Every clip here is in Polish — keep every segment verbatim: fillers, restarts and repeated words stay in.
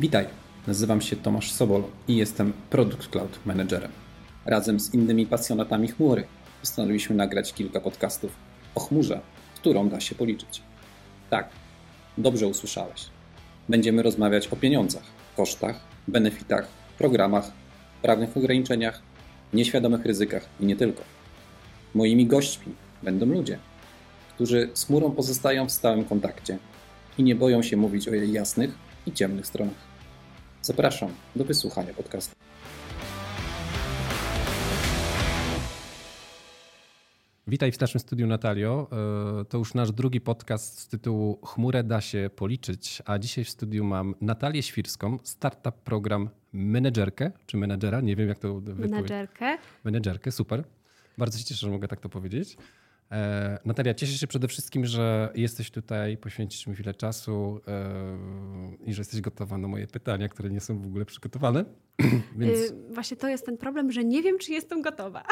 Witaj, nazywam się Tomasz Sobol i jestem Product Cloud Managerem. Razem z innymi pasjonatami chmury postanowiliśmy nagrać kilka podcastów o chmurze, którą da się policzyć. Tak, dobrze usłyszałeś. Będziemy rozmawiać o pieniądzach, kosztach, benefitach, programach, prawnych ograniczeniach, nieświadomych ryzykach i nie tylko. Moimi gośćmi będą ludzie, którzy z chmurą pozostają w stałym kontakcie i nie boją się mówić o jej jasnych i ciemnych stronach. Zapraszam do wysłuchania podcastu. Witaj w naszym studiu, Natalio. To już nasz drugi podcast z tytułu Chmurę da się policzyć, a dzisiaj w studiu mam Natalię Świrską, Startup Program Managerkę, czy menadżera, nie wiem jak to wypowiedzieć. Menadżerkę. Menadżerkę, super. Bardzo się cieszę, że mogę tak to powiedzieć. Natalia, cieszę się przede wszystkim, że jesteś tutaj, poświęcisz mi chwilę czasu yy, i że jesteś gotowa na moje pytania, które nie są w ogóle przygotowane. Więc... Yy, właśnie to jest ten problem, że nie wiem, czy jestem gotowa.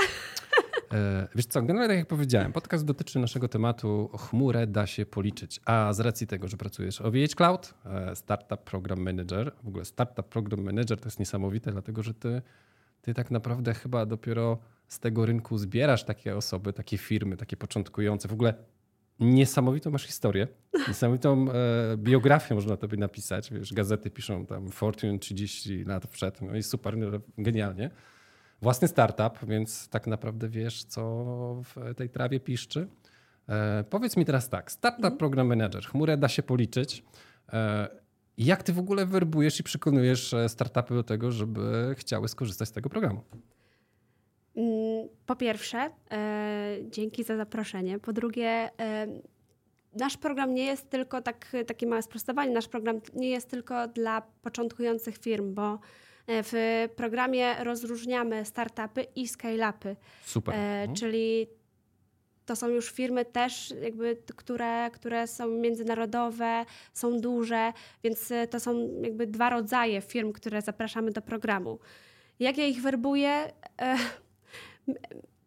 Yy, wiesz co, generalnie tak jak powiedziałem, podcast dotyczy naszego tematu chmurę da się policzyć, a z racji tego, że pracujesz w OVHcloud, Startup Program Manager, w ogóle Startup Program Manager to jest niesamowite, dlatego że ty, ty tak naprawdę chyba dopiero... z tego rynku zbierasz takie osoby, takie firmy, takie początkujące. W ogóle niesamowitą masz historię, niesamowitą e, biografię można tobie napisać. Wiesz, gazety piszą tam Fortune trzydzieści lat przed. No i super, genialnie. Własny startup, więc tak naprawdę wiesz, co w tej trawie piszczy. E, powiedz mi teraz tak, Startup Program Manager, chmurę da się policzyć. E, jak ty w ogóle werbujesz i przekonujesz startupy do tego, żeby chciały skorzystać z tego programu? Po pierwsze, e, dzięki za zaproszenie. Po drugie, e, nasz program nie jest tylko, tak, takie małe sprostowanie, nasz program nie jest tylko dla początkujących firm, bo w programie rozróżniamy startupy i scale-upy. Super. E, no. Czyli to są już firmy też, jakby, które, które są międzynarodowe, są duże, więc to są jakby dwa rodzaje firm, które zapraszamy do programu. Jak ja ich werbuję? E,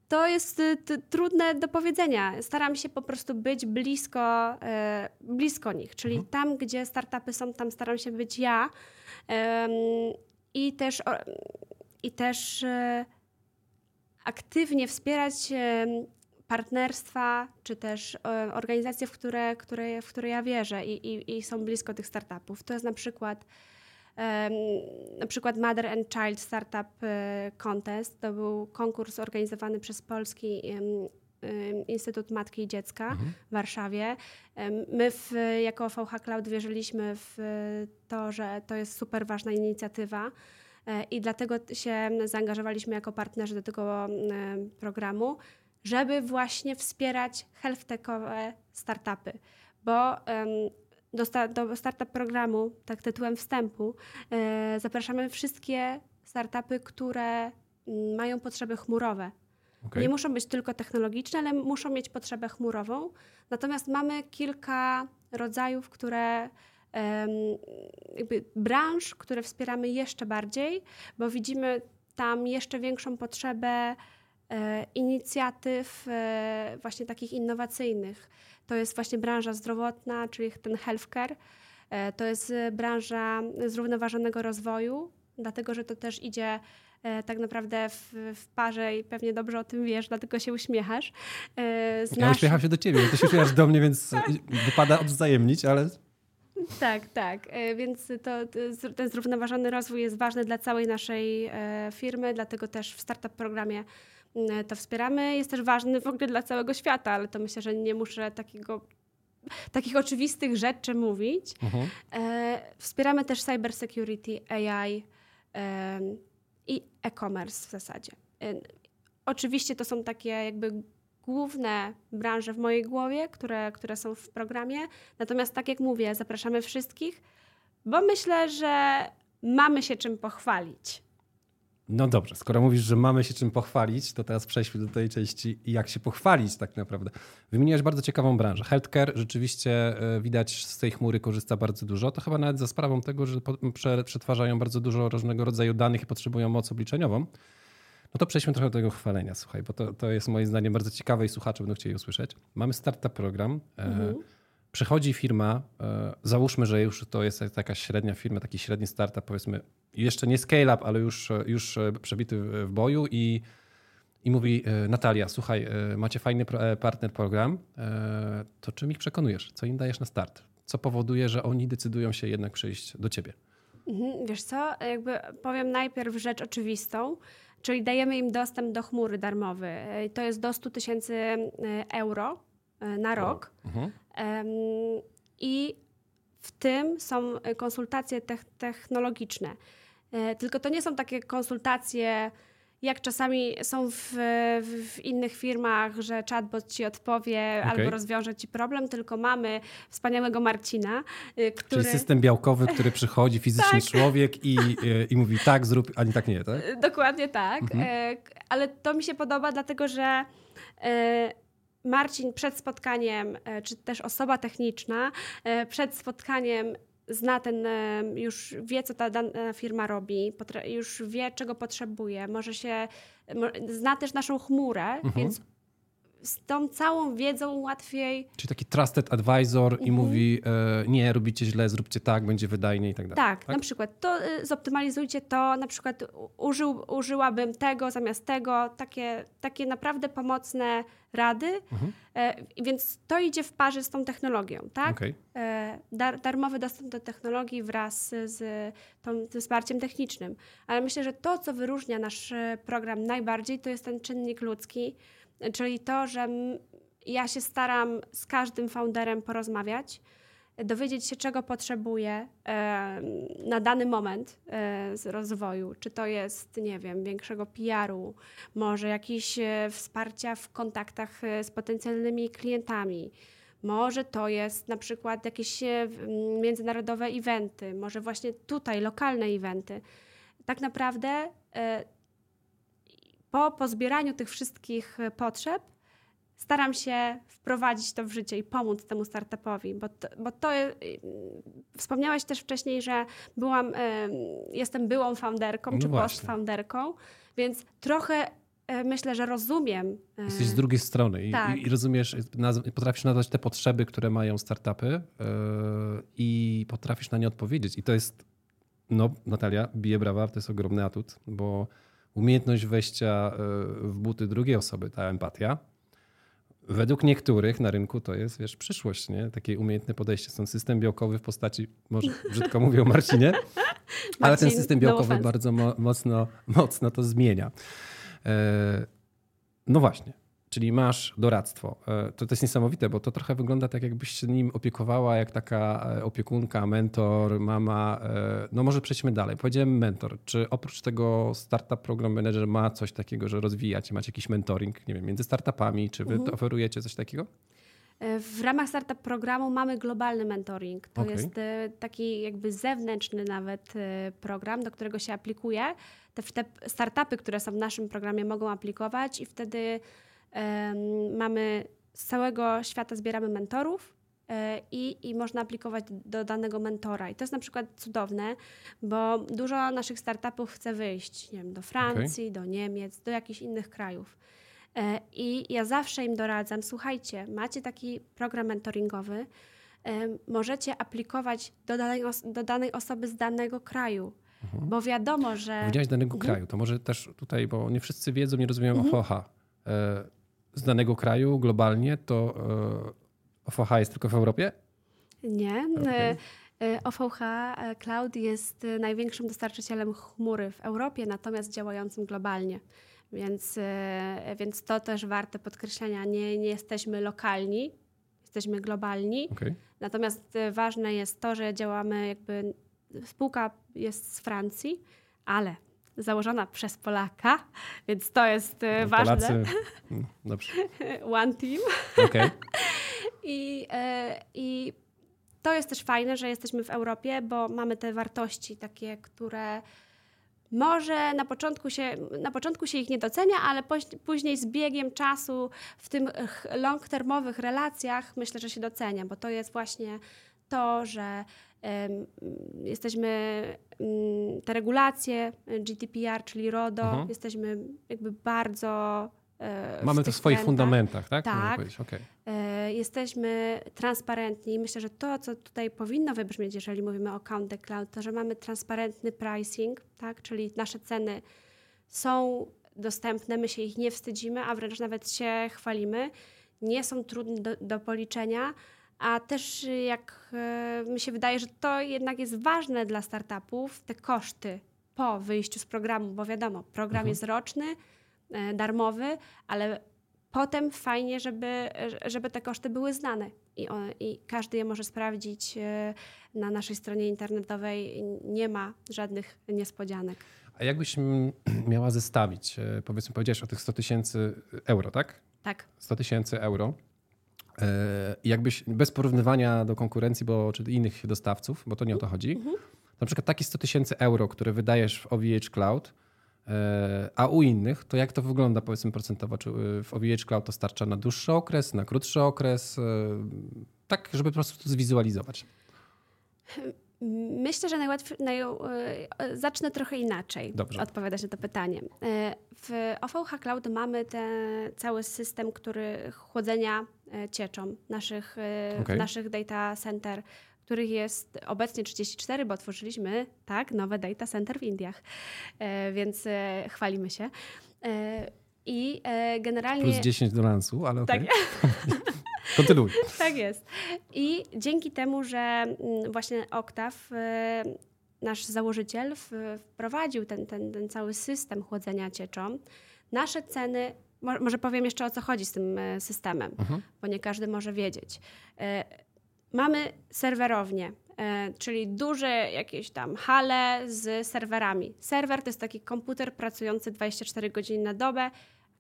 To jest t- trudne do powiedzenia. Staram się po prostu być blisko, e, blisko nich, czyli mhm. tam, gdzie startupy są, tam staram się być ja e, i też, o, i też e, aktywnie wspierać e, partnerstwa, czy też e, organizacje, w które, które, w które ja wierzę i, i, i są blisko tych startupów. To jest na przykład... Na przykład Mother and Child Startup Contest. To był konkurs organizowany przez Polski Instytut Matki i Dziecka mhm. w Warszawie. My w, jako OVHcloud wierzyliśmy w to, że to jest super ważna inicjatywa i dlatego się zaangażowaliśmy jako partnerzy do tego programu, żeby właśnie wspierać health-techowe startupy, bo do startup programu, tak tytułem wstępu, yy, zapraszamy wszystkie startupy, które mają potrzeby chmurowe. Okay. Nie muszą być tylko technologiczne, ale muszą mieć potrzebę chmurową. Natomiast mamy kilka rodzajów, które yy, jakby branż, które wspieramy jeszcze bardziej, bo widzimy tam jeszcze większą potrzebę yy, inicjatyw yy, właśnie takich innowacyjnych. To jest właśnie branża zdrowotna, czyli ten healthcare. To jest branża zrównoważonego rozwoju, dlatego że to też idzie tak naprawdę w, w parze i pewnie dobrze o tym wiesz, dlatego się uśmiechasz. Znasz... Ja uśmiecham się do ciebie, ty się uśmiechasz do mnie, więc wypada odwzajemnić, ale... Tak, tak. Więc to, ten zrównoważony rozwój jest ważny dla całej naszej firmy, dlatego też w startup programie to wspieramy. Jest też ważny w ogóle dla całego świata, ale to myślę, że nie muszę takiego, takich oczywistych rzeczy mówić. Mhm. Wspieramy też cyber security, A I i e-commerce w zasadzie. Oczywiście to są takie jakby główne branże w mojej głowie, które, które są w programie. Natomiast tak jak mówię, zapraszamy wszystkich, bo myślę, że mamy się czym pochwalić. No dobrze, skoro mówisz, że mamy się czym pochwalić, to teraz przejdźmy do tej części, jak się pochwalić tak naprawdę. Wymieniłeś bardzo ciekawą branżę. Healthcare rzeczywiście widać z tej chmury korzysta bardzo dużo. To chyba nawet za sprawą tego, że przetwarzają bardzo dużo różnego rodzaju danych i potrzebują mocy obliczeniową. No to przejdźmy trochę do tego chwalenia, słuchaj, bo to, to jest moim zdaniem bardzo ciekawe i słuchacze będą chcieli usłyszeć. Mamy startup program, mhm. przychodzi firma, załóżmy, że już to jest taka średnia firma, taki średni startup, powiedzmy, jeszcze nie scale up, ale już, już przebity w boju i, i mówi: Natalia, słuchaj, macie fajny partner program, to czym ich przekonujesz? Co im dajesz na start? Co powoduje, że oni decydują się jednak przyjść do ciebie? Wiesz co, jakby powiem najpierw rzecz oczywistą, czyli dajemy im dostęp do chmury darmowy. To jest do sto tysięcy euro na rok. Mhm. I w tym są konsultacje technologiczne. Tylko to nie są takie konsultacje, jak czasami są w, w innych firmach, że chatbot ci odpowie okay. albo rozwiąże ci problem, tylko mamy wspaniałego Marcina, który... Czyli system białkowy, który przychodzi, fizyczny tak. człowiek i, i mówi tak, zrób, a nie tak nie, tak? Dokładnie tak, mhm. ale to mi się podoba, dlatego że Marcin przed spotkaniem, czy też osoba techniczna przed spotkaniem zna ten, już wie, co ta dana firma robi, już wie, czego potrzebuje, może się, zna też naszą chmurę, mhm. więc z tą całą wiedzą łatwiej... Czyli taki trusted advisor mhm. i mówi e, nie, robicie źle, zróbcie tak, będzie wydajniej i tak dalej. Tak, tak? Na przykład to zoptymalizujcie to, na przykład użył, użyłabym tego zamiast tego, takie, takie naprawdę pomocne rady, mhm. e, więc to idzie w parze z tą technologią, tak? Okay. E, dar, darmowy dostęp do technologii wraz z tą, tym wsparciem technicznym. Ale myślę, że to, co wyróżnia nasz program najbardziej, to jest ten czynnik ludzki, czyli to, że ja się staram z każdym founderem porozmawiać, dowiedzieć się, czego potrzebuje na dany moment z rozwoju. Czy to jest, nie wiem, większego P R u, może jakieś wsparcia w kontaktach z potencjalnymi klientami. Może to jest na przykład jakieś międzynarodowe eventy, może właśnie tutaj lokalne eventy. Tak naprawdę Po, po zbieraniu tych wszystkich potrzeb staram się wprowadzić to w życie i pomóc temu startupowi, bo to, bo to wspomniałaś też wcześniej, że byłam, jestem byłą founderką no czy post-founderką, więc trochę myślę, że rozumiem. Jesteś z drugiej strony i, tak. i rozumiesz, potrafisz nazwać te potrzeby, które mają startupy i potrafisz na nie odpowiedzieć. I to jest, no Natalia, bije brawa, to jest ogromny atut, bo umiejętność wejścia w buty drugiej osoby, ta empatia, według niektórych na rynku to jest, wiesz, przyszłość, nie? Takie umiejętne podejście. Są system białkowy w postaci, może brzydko mówię o Marcinie, Marcin, ale ten system białkowy no bardzo mo- mocno, mocno to zmienia. No właśnie, czyli masz doradztwo. To, to jest niesamowite, bo to trochę wygląda tak, jakbyś się nim opiekowała, jak taka opiekunka, mentor, mama. No może przejdźmy dalej. Powiedziałem mentor. Czy oprócz tego Startup Program Manager ma coś takiego, że rozwijacie, macie jakiś mentoring, nie wiem, między startupami? Czy wy mhm. oferujecie coś takiego? W ramach Startup Programu mamy globalny mentoring. To okay. jest taki jakby zewnętrzny nawet program, do którego się aplikuje. Te, te startupy, które są w naszym programie, mogą aplikować i wtedy mamy z całego świata, zbieramy mentorów i, i można aplikować do danego mentora. I to jest na przykład cudowne, bo dużo naszych startupów chce wyjść, nie wiem, do Francji, okay. do Niemiec, do jakichś innych krajów. I ja zawsze im doradzam, słuchajcie, macie taki program mentoringowy, możecie aplikować do danej, os- do danej osoby z danego kraju. Mhm. Bo wiadomo, że... Widziałeś danego mhm. kraju, to może też tutaj, bo nie wszyscy wiedzą, nie rozumieją mhm. O V H. Z danego kraju, globalnie, to O V H jest tylko w Europie? Nie. Okay. O V H Cloud jest największym dostarczycielem chmury w Europie, natomiast działającym globalnie. Więc, więc to też warte podkreślenia. Nie, nie jesteśmy lokalni, jesteśmy globalni. Okay. Natomiast ważne jest to, że działamy jakby... Spółka jest z Francji, ale... założona przez Polaka, więc to jest no, ważne. Polacy. Dobrze. One team. Okay. I, I to jest też fajne, że jesteśmy w Europie, bo mamy te wartości takie, które może na początku się, na początku się ich nie docenia, ale później z biegiem czasu w tych long-termowych relacjach myślę, że się docenia, bo to jest właśnie to, że jesteśmy, te regulacje G D P R, czyli RODO, mhm. jesteśmy jakby bardzo Mamy to w swoich fundamentach, tak? Tak. Okay. Jesteśmy transparentni. Myślę, że to, co tutaj powinno wybrzmieć, jeżeli mówimy o Count the Cloud, to, że mamy transparentny pricing, tak? Czyli nasze ceny są dostępne, my się ich nie wstydzimy, a wręcz nawet się chwalimy. Nie są trudne do, do policzenia, a też jak mi się wydaje, że to jednak jest ważne dla startupów, te koszty po wyjściu z programu, bo wiadomo, program mhm. jest roczny, darmowy, ale potem fajnie, żeby, żeby te koszty były znane i, on, i każdy je może sprawdzić na naszej stronie internetowej. Nie ma żadnych niespodzianek. A jakbyś miała zestawić, powiedzmy, powiedziałeś o tych sto tysięcy euro, tak? Tak. sto tysięcy euro. Jakbyś, bez porównywania do konkurencji bo, czy do innych dostawców, bo to nie o to chodzi, mhm. na przykład takie sto tysięcy euro, które wydajesz w O V H Cloud, a u innych, to jak to wygląda, powiedzmy, procentowo? Czy w O V H Cloud to starcza na dłuższy okres, na krótszy okres? Tak, żeby po prostu to zwizualizować. Myślę, że najłatwiej... Naj... Zacznę trochę inaczej Dobrze. odpowiadać na to pytanie. W O V H Cloud mamy ten cały system, który chłodzenia cieczą naszych, okay. naszych data center, których jest obecnie trzydzieści cztery, bo otworzyliśmy tak nowe data center w Indiach, e, więc e, chwalimy się. E, I e, generalnie... Plus dziesięć do lansu, ale okej. Okay. Tak. Kontynuuj. Tak jest. I dzięki temu, że właśnie Oktaw, e, nasz założyciel, w, wprowadził ten, ten, ten cały system chłodzenia cieczą, nasze ceny... Mo, może powiem jeszcze, o co chodzi z tym systemem, mhm. bo nie każdy może wiedzieć. E, Mamy serwerownię, czyli duże jakieś tam hale z serwerami. Serwer to jest taki komputer pracujący dwadzieścia cztery godziny na dobę.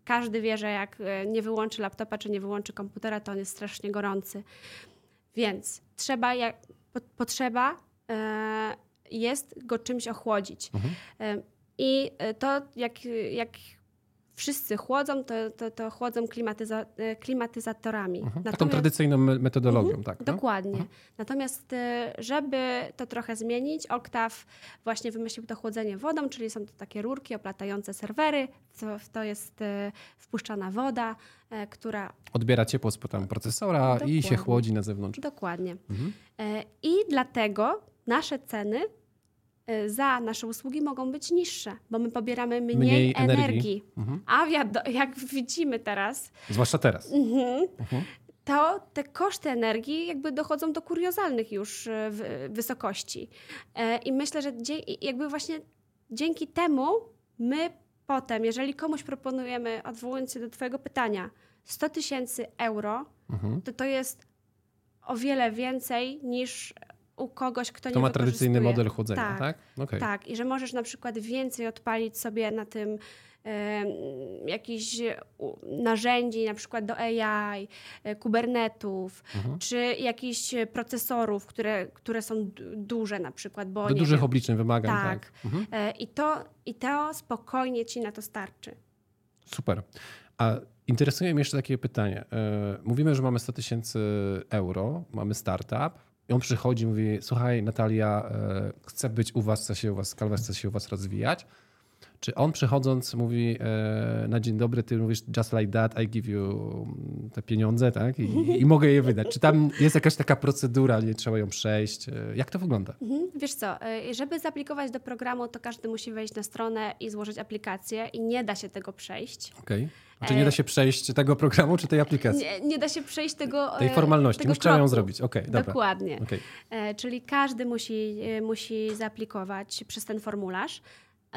Każdy wie, że jak nie wyłączy laptopa czy nie wyłączy komputera, to on jest strasznie gorący. Więc trzeba, jak, potrzeba jest go czymś ochłodzić. Mhm. I to jak, jak wszyscy chłodzą, to, to, to chłodzą klimatyza- klimatyzatorami. Mhm. Natomiast... Taką tradycyjną metodologią. Mhm. tak? No? Dokładnie. Mhm. Natomiast żeby to trochę zmienić, Oktaw właśnie wymyślił to chłodzenie wodą, czyli są to takie rurki oplatające serwery, to, to jest wpuszczana woda, która... Odbiera ciepło z procesora Dokładnie. i się chłodzi na zewnątrz. Dokładnie. Mhm. I dlatego nasze ceny za nasze usługi mogą być niższe, bo my pobieramy mniej, mniej energii. energii. Mhm. A wiado- jak widzimy teraz... Zwłaszcza teraz. Mhm, mhm. To te koszty energii jakby dochodzą do kuriozalnych już wysokości. I myślę, że jakby właśnie dzięki temu my potem, jeżeli komuś proponujemy, odwołując się do twojego pytania, sto tysięcy euro, mhm. to to jest o wiele więcej niż... u kogoś, kto, kto nie ma tradycyjny model chłodzenia, tak? Tak? Okay. Tak, i że możesz na przykład więcej odpalić sobie na tym y, jakichś narzędzi, na przykład do A I, y, Kubernetów, mhm. czy jakichś procesorów, które, które są duże na przykład. Bo, do nie dużych wiem, obliczeń wymagań. Tak, tak. Mhm. Y, i, to, i to spokojnie ci na to starczy. Super. A interesuje mnie jeszcze takie pytanie. Y, mówimy, że mamy sto tysięcy euro, mamy startup. I on przychodzi i mówi, słuchaj, Natalia, e, chcę być u was, chcę się u was skalwać, chcę się u was rozwijać. Czy on przychodząc mówi, e, na dzień dobry, ty mówisz just like that, I give you te pieniądze, tak? I, i mogę je wydać. Czy tam jest jakaś taka procedura, nie trzeba ją przejść? Jak to wygląda? Mhm. Wiesz co, żeby zaaplikować do programu, to każdy musi wejść na stronę i złożyć aplikację i nie da się tego przejść. Okej. Czy nie da się przejść tego programu, czy tej aplikacji? Nie, nie da się przejść tego... Tej formalności, tego musiała ją zrobić. Okay, dobra. Dokładnie. Okay. Czyli każdy musi, musi zaaplikować przez ten formularz.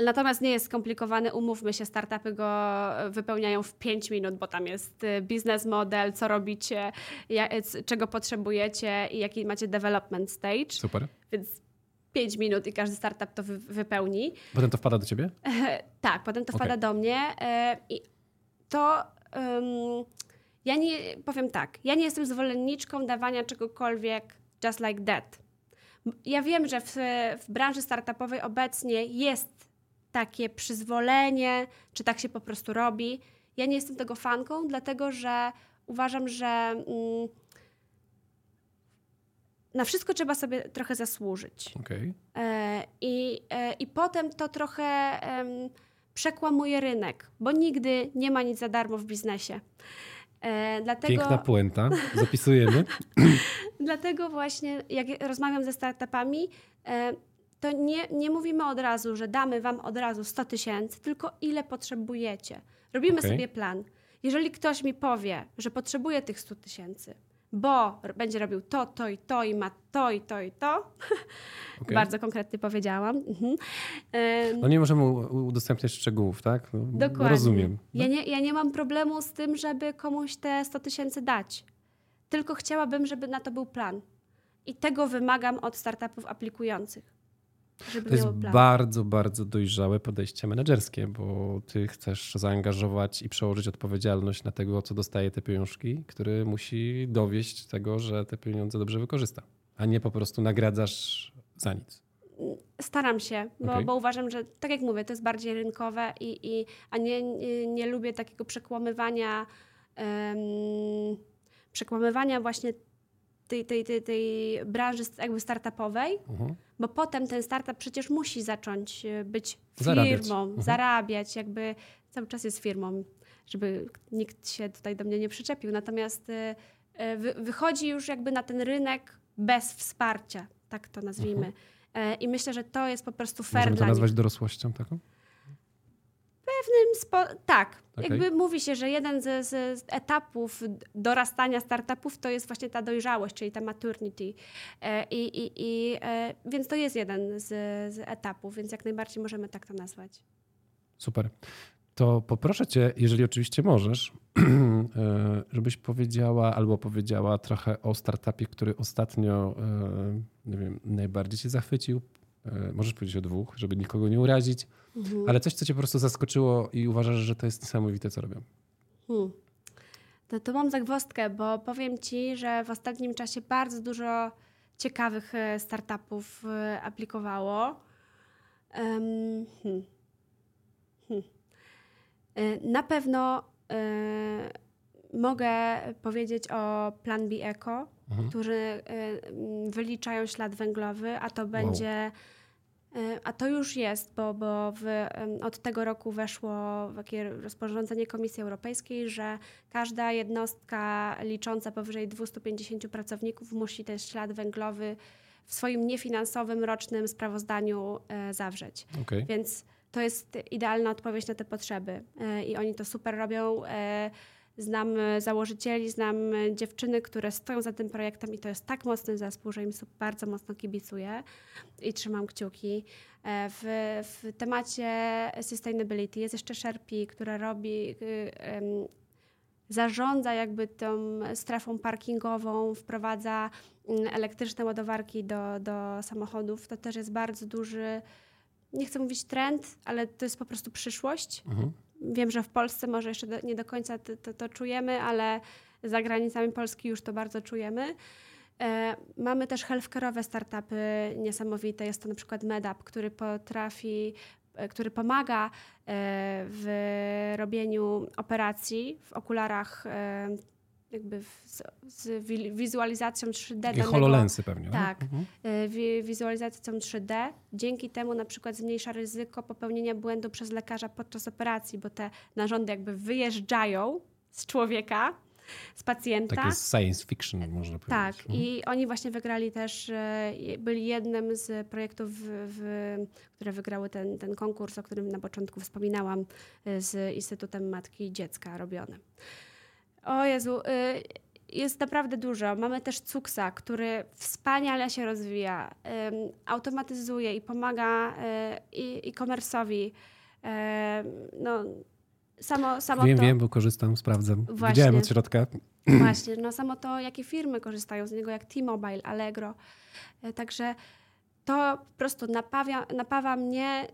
Natomiast nie jest skomplikowany, umówmy się, startupy go wypełniają w pięć minut, bo tam jest biznes model, co robicie, czego potrzebujecie i jaki macie development stage. Super. Więc pięć minut i każdy startup to wypełni. Potem to wpada do ciebie? Tak, potem to okay. wpada do mnie i to um, ja nie, powiem tak, ja nie jestem zwolenniczką dawania czegokolwiek just like that. Ja wiem, że w, w branży startupowej obecnie jest takie przyzwolenie, czy tak się po prostu robi. Ja nie jestem tego fanką, dlatego że uważam, że mm, na wszystko trzeba sobie trochę zasłużyć. Okay. E, i, e, I potem to trochę... Em, przekłamuje rynek, bo nigdy nie ma nic za darmo w biznesie. E, dlatego... Piękna puenta, zapisujemy. Dlatego właśnie, jak rozmawiam ze startupami, e, to nie, nie mówimy od razu, że damy wam od razu sto tysięcy, tylko ile potrzebujecie. Robimy okay. sobie plan. Jeżeli ktoś mi powie, że potrzebuje tych stu tysięcy, bo będzie robił to, to i to i ma to i to i to. Okay. Bardzo konkretnie powiedziałam. Mhm. Ym... No nie możemy udostępniać szczegółów, tak? No, dokładnie. Rozumiem. Ja nie, ja nie mam problemu z tym, żeby komuś te sto tysięcy dać. Tylko chciałabym, żeby na to był plan. I tego wymagam od startupów aplikujących. Żeby to jest plan. Bardzo, bardzo dojrzałe podejście menedżerskie, bo ty chcesz zaangażować i przełożyć odpowiedzialność na tego, co dostaje te pieniążki, który musi dowieść tego, że te pieniądze dobrze wykorzysta, a nie po prostu nagradzasz za nic. Staram się, bo, okay. bo uważam, że tak jak mówię, to jest bardziej rynkowe, i, i, a nie, nie, nie lubię takiego przekłamywania, um, przekłamywania właśnie tej, tej, tej, tej branży jakby startupowej, uh-huh. bo potem ten startup przecież musi zacząć być firmą, zarabiać. Uh-huh. zarabiać, jakby cały czas jest firmą, żeby nikt się tutaj do mnie nie przyczepił. Natomiast wy, wychodzi już jakby na ten rynek bez wsparcia, tak to nazwijmy. Uh-huh. I myślę, że to jest po prostu fair dla nich. Możemy to nazwać dorosłością taką? Pewnym spo- tak. Okay. Jakby mówi się, że jeden z, z etapów dorastania startupów to jest właśnie ta dojrzałość, czyli ta maturity. E, i, i, i, e, więc to jest jeden z, z etapów, więc jak najbardziej możemy tak to nazwać. Super. To poproszę cię, jeżeli oczywiście możesz, żebyś powiedziała albo powiedziała trochę o startupie, który ostatnio nie wiem, najbardziej cię zachwycił. Możesz powiedzieć o dwóch, żeby nikogo nie urazić, mhm. ale coś, co cię po prostu zaskoczyło i uważasz, że to jest niesamowite, co robią. Hmm. No to mam zagwozdkę, bo powiem ci, że w ostatnim czasie bardzo dużo ciekawych startupów aplikowało. Um, hmm. Hmm. Na pewno y, mogę powiedzieć o Plan B.Eko, mhm. którzy y, wyliczają ślad węglowy, a to będzie... Wow. A to już jest, bo, bo w, od tego roku weszło takie rozporządzenie Komisji Europejskiej, że każda jednostka licząca powyżej dwieście pięćdziesiąt pracowników musi ten ślad węglowy w swoim niefinansowym rocznym sprawozdaniu zawrzeć. Okay. Więc to jest idealna odpowiedź na te potrzeby i oni to super robią. Znam założycieli, znam dziewczyny, które stoją za tym projektem i to jest tak mocny zespół, że im bardzo mocno kibicuję i trzymam kciuki. W, w temacie sustainability jest jeszcze Szerpi, która robi, zarządza jakby tą strefą parkingową, wprowadza elektryczne ładowarki do, do samochodów. To też jest bardzo duży, nie chcę mówić trend, ale to jest po prostu przyszłość. Mhm. Wiem, że w Polsce może jeszcze do, nie do końca to, to, to czujemy, ale za granicami Polski już to bardzo czujemy. E, mamy też healthcare'owe startupy niesamowite. Jest to na przykład MedApp, który potrafi, który pomaga w robieniu operacji w okularach, jakby w, z wizualizacją trzy D. Takie HoloLensy pewnie. Tak, mhm. wizualizacją trzy D. Dzięki temu na przykład zmniejsza ryzyko popełnienia błędu przez lekarza podczas operacji, bo te narządy jakby wyjeżdżają z człowieka, z pacjenta. Tak jest science fiction, można powiedzieć. Tak, mhm. i oni właśnie wygrali też, byli jednym z projektów, w, które wygrały ten, ten konkurs, o którym na początku wspominałam, z Instytutem Matki i Dziecka robiony. O Jezu, jest naprawdę dużo. Mamy też Cuxa, który wspaniale się rozwija, automatyzuje i pomaga e-commerce'owi. No, samo, samo wiem, to... wiem, bo korzystam, sprawdzam. Właśnie. Widziałem od środka. Właśnie, no samo to, jakie firmy korzystają z niego, jak T-Mobile, Allegro. Także to po prostu napawia, napawa mnie...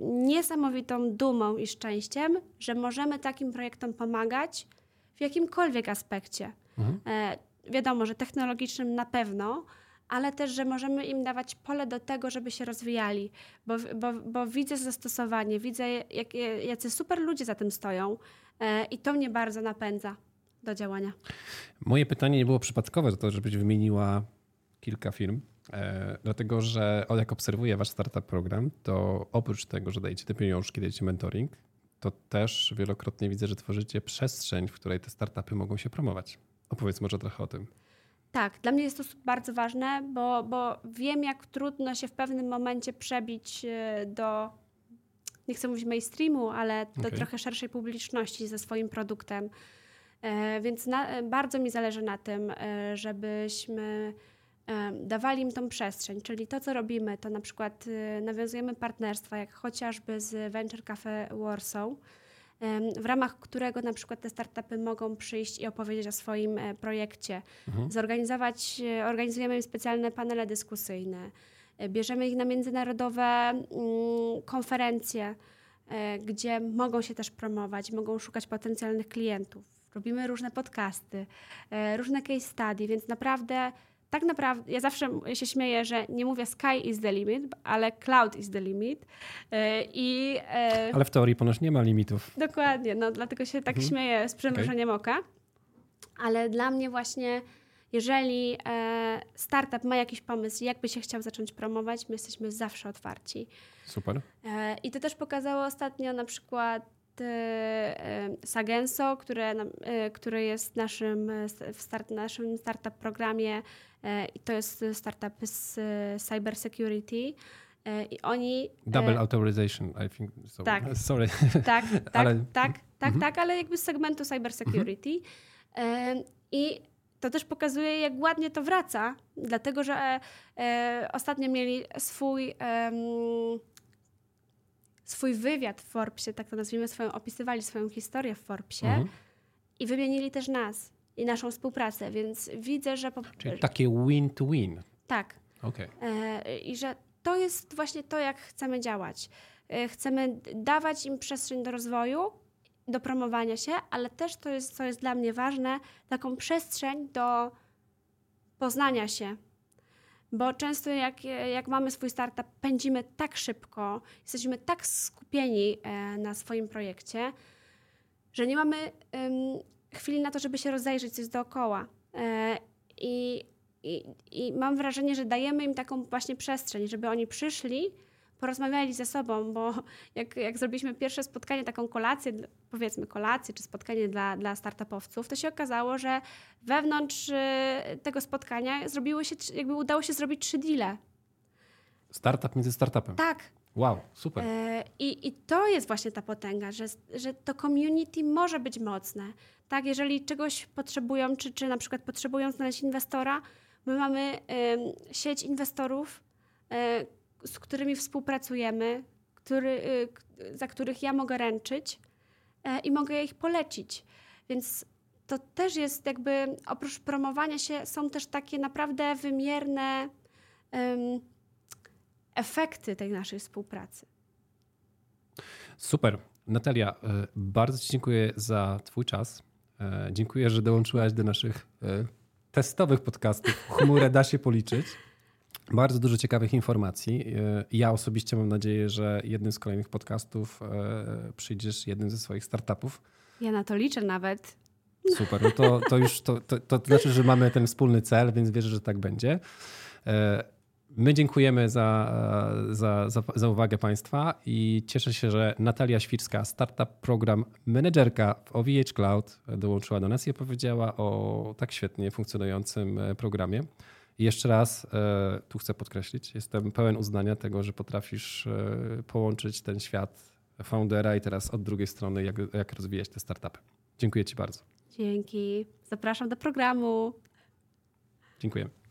niesamowitą dumą i szczęściem, że możemy takim projektom pomagać w jakimkolwiek aspekcie. Mhm. E, wiadomo, że technologicznym na pewno, ale też, że możemy im dawać pole do tego, żeby się rozwijali, bo, bo, bo widzę zastosowanie, widzę jak, jacy super ludzie za tym stoją e, i to mnie bardzo napędza do działania. Moje pytanie nie było przypadkowe, to żebyś wymieniła kilka firm. Dlatego, że jak obserwuję wasz startup program, to oprócz tego, że dajecie te pieniążki, dajecie mentoring, to też wielokrotnie widzę, że tworzycie przestrzeń, w której te startupy mogą się promować. Opowiedz może trochę o tym. Tak, dla mnie jest to bardzo ważne, bo, bo wiem, jak trudno się w pewnym momencie przebić do, nie chcę mówić mainstreamu, ale do okay. trochę szerszej publiczności ze swoim produktem. Więc na, bardzo mi zależy na tym, żebyśmy dawali im tą przestrzeń, czyli to, co robimy, to na przykład nawiązujemy partnerstwa, jak chociażby z Venture Cafe Warsaw, w ramach którego na przykład te startupy mogą przyjść i opowiedzieć o swoim projekcie. Mhm. Zorganizować, organizujemy im specjalne panele dyskusyjne, bierzemy ich na międzynarodowe konferencje, gdzie mogą się też promować, mogą szukać potencjalnych klientów. Robimy różne podcasty, różne case study, więc naprawdę Tak naprawdę, ja zawsze się śmieję, że nie mówię sky is the limit, ale cloud is the limit. I, ale w teorii ponoć nie ma limitów. Dokładnie, no dlatego się tak hmm. śmieję z przymrużeniem okay. oka. Ale dla mnie właśnie, jeżeli startup ma jakiś pomysł, jakby się chciał zacząć promować, my jesteśmy zawsze otwarci. Super. I to też pokazało ostatnio na przykład sagenso, które, które jest naszym, w start, naszym startup programie i to jest startup z cyber security i oni... Double authorization, I think. So. Tak, Sorry. tak, tak, ale... tak, tak, mm-hmm. tak, ale jakby z segmentu cyber security mm-hmm. i to też pokazuje, jak ładnie to wraca, dlatego że ostatnio mieli swój... swój wywiad w Forbesie, tak to nazwijmy, swoją, opisywali swoją historię w Forbesie mhm. i wymienili też nas i naszą współpracę, więc widzę, że... Po... Czyli takie win-to-win. Tak. Okay. E, I że to jest właśnie to, jak chcemy działać. E, chcemy dawać im przestrzeń do rozwoju, do promowania się, ale też to jest, co jest dla mnie ważne, taką przestrzeń do poznania się. Bo często jak, jak mamy swój startup, pędzimy tak szybko, jesteśmy tak skupieni na swoim projekcie, że nie mamy chwili na to, żeby się rozejrzeć, coś dookoła. I, i, i mam wrażenie, że dajemy im taką właśnie przestrzeń, żeby oni przyszli, porozmawiali ze sobą, bo jak, jak zrobiliśmy pierwsze spotkanie, taką kolację, powiedzmy kolację czy spotkanie dla, dla startupowców, to się okazało, że wewnątrz tego spotkania zrobiły się, jakby udało się zrobić trzy deale. Startup między startupem. Tak. Wow, super. I, i to jest właśnie ta potęga, że, że to community może być mocne. Tak, jeżeli czegoś potrzebują, czy, czy na przykład potrzebują znaleźć inwestora, my mamy y, sieć inwestorów, y, z którymi współpracujemy, który, za których ja mogę ręczyć i mogę ich polecić. Więc to też jest jakby, oprócz promowania się, są też takie naprawdę wymierne um, efekty tej naszej współpracy. Super. Natalia, bardzo ci dziękuję za twój czas. Dziękuję, że dołączyłaś do naszych testowych podcastów. Chmurę da się policzyć. Bardzo dużo ciekawych informacji. Ja osobiście mam nadzieję, że jednym z kolejnych podcastów przyjdziesz jednym ze swoich startupów. Ja na to liczę nawet. Super, no to, to już to, to, to znaczy, że mamy ten wspólny cel, więc wierzę, że tak będzie. My dziękujemy za, za, za, za uwagę Państwa i cieszę się, że Natalia Świrska, Startup Program Managerka w O V H Cloud dołączyła do nas i opowiedziała o tak świetnie funkcjonującym programie. Jeszcze raz tu chcę podkreślić, jestem pełen uznania tego, że potrafisz połączyć ten świat foundera i teraz od drugiej strony jak, jak rozwijać te startupy. Dziękuję ci bardzo. Dzięki. Zapraszam do programu. Dziękuję.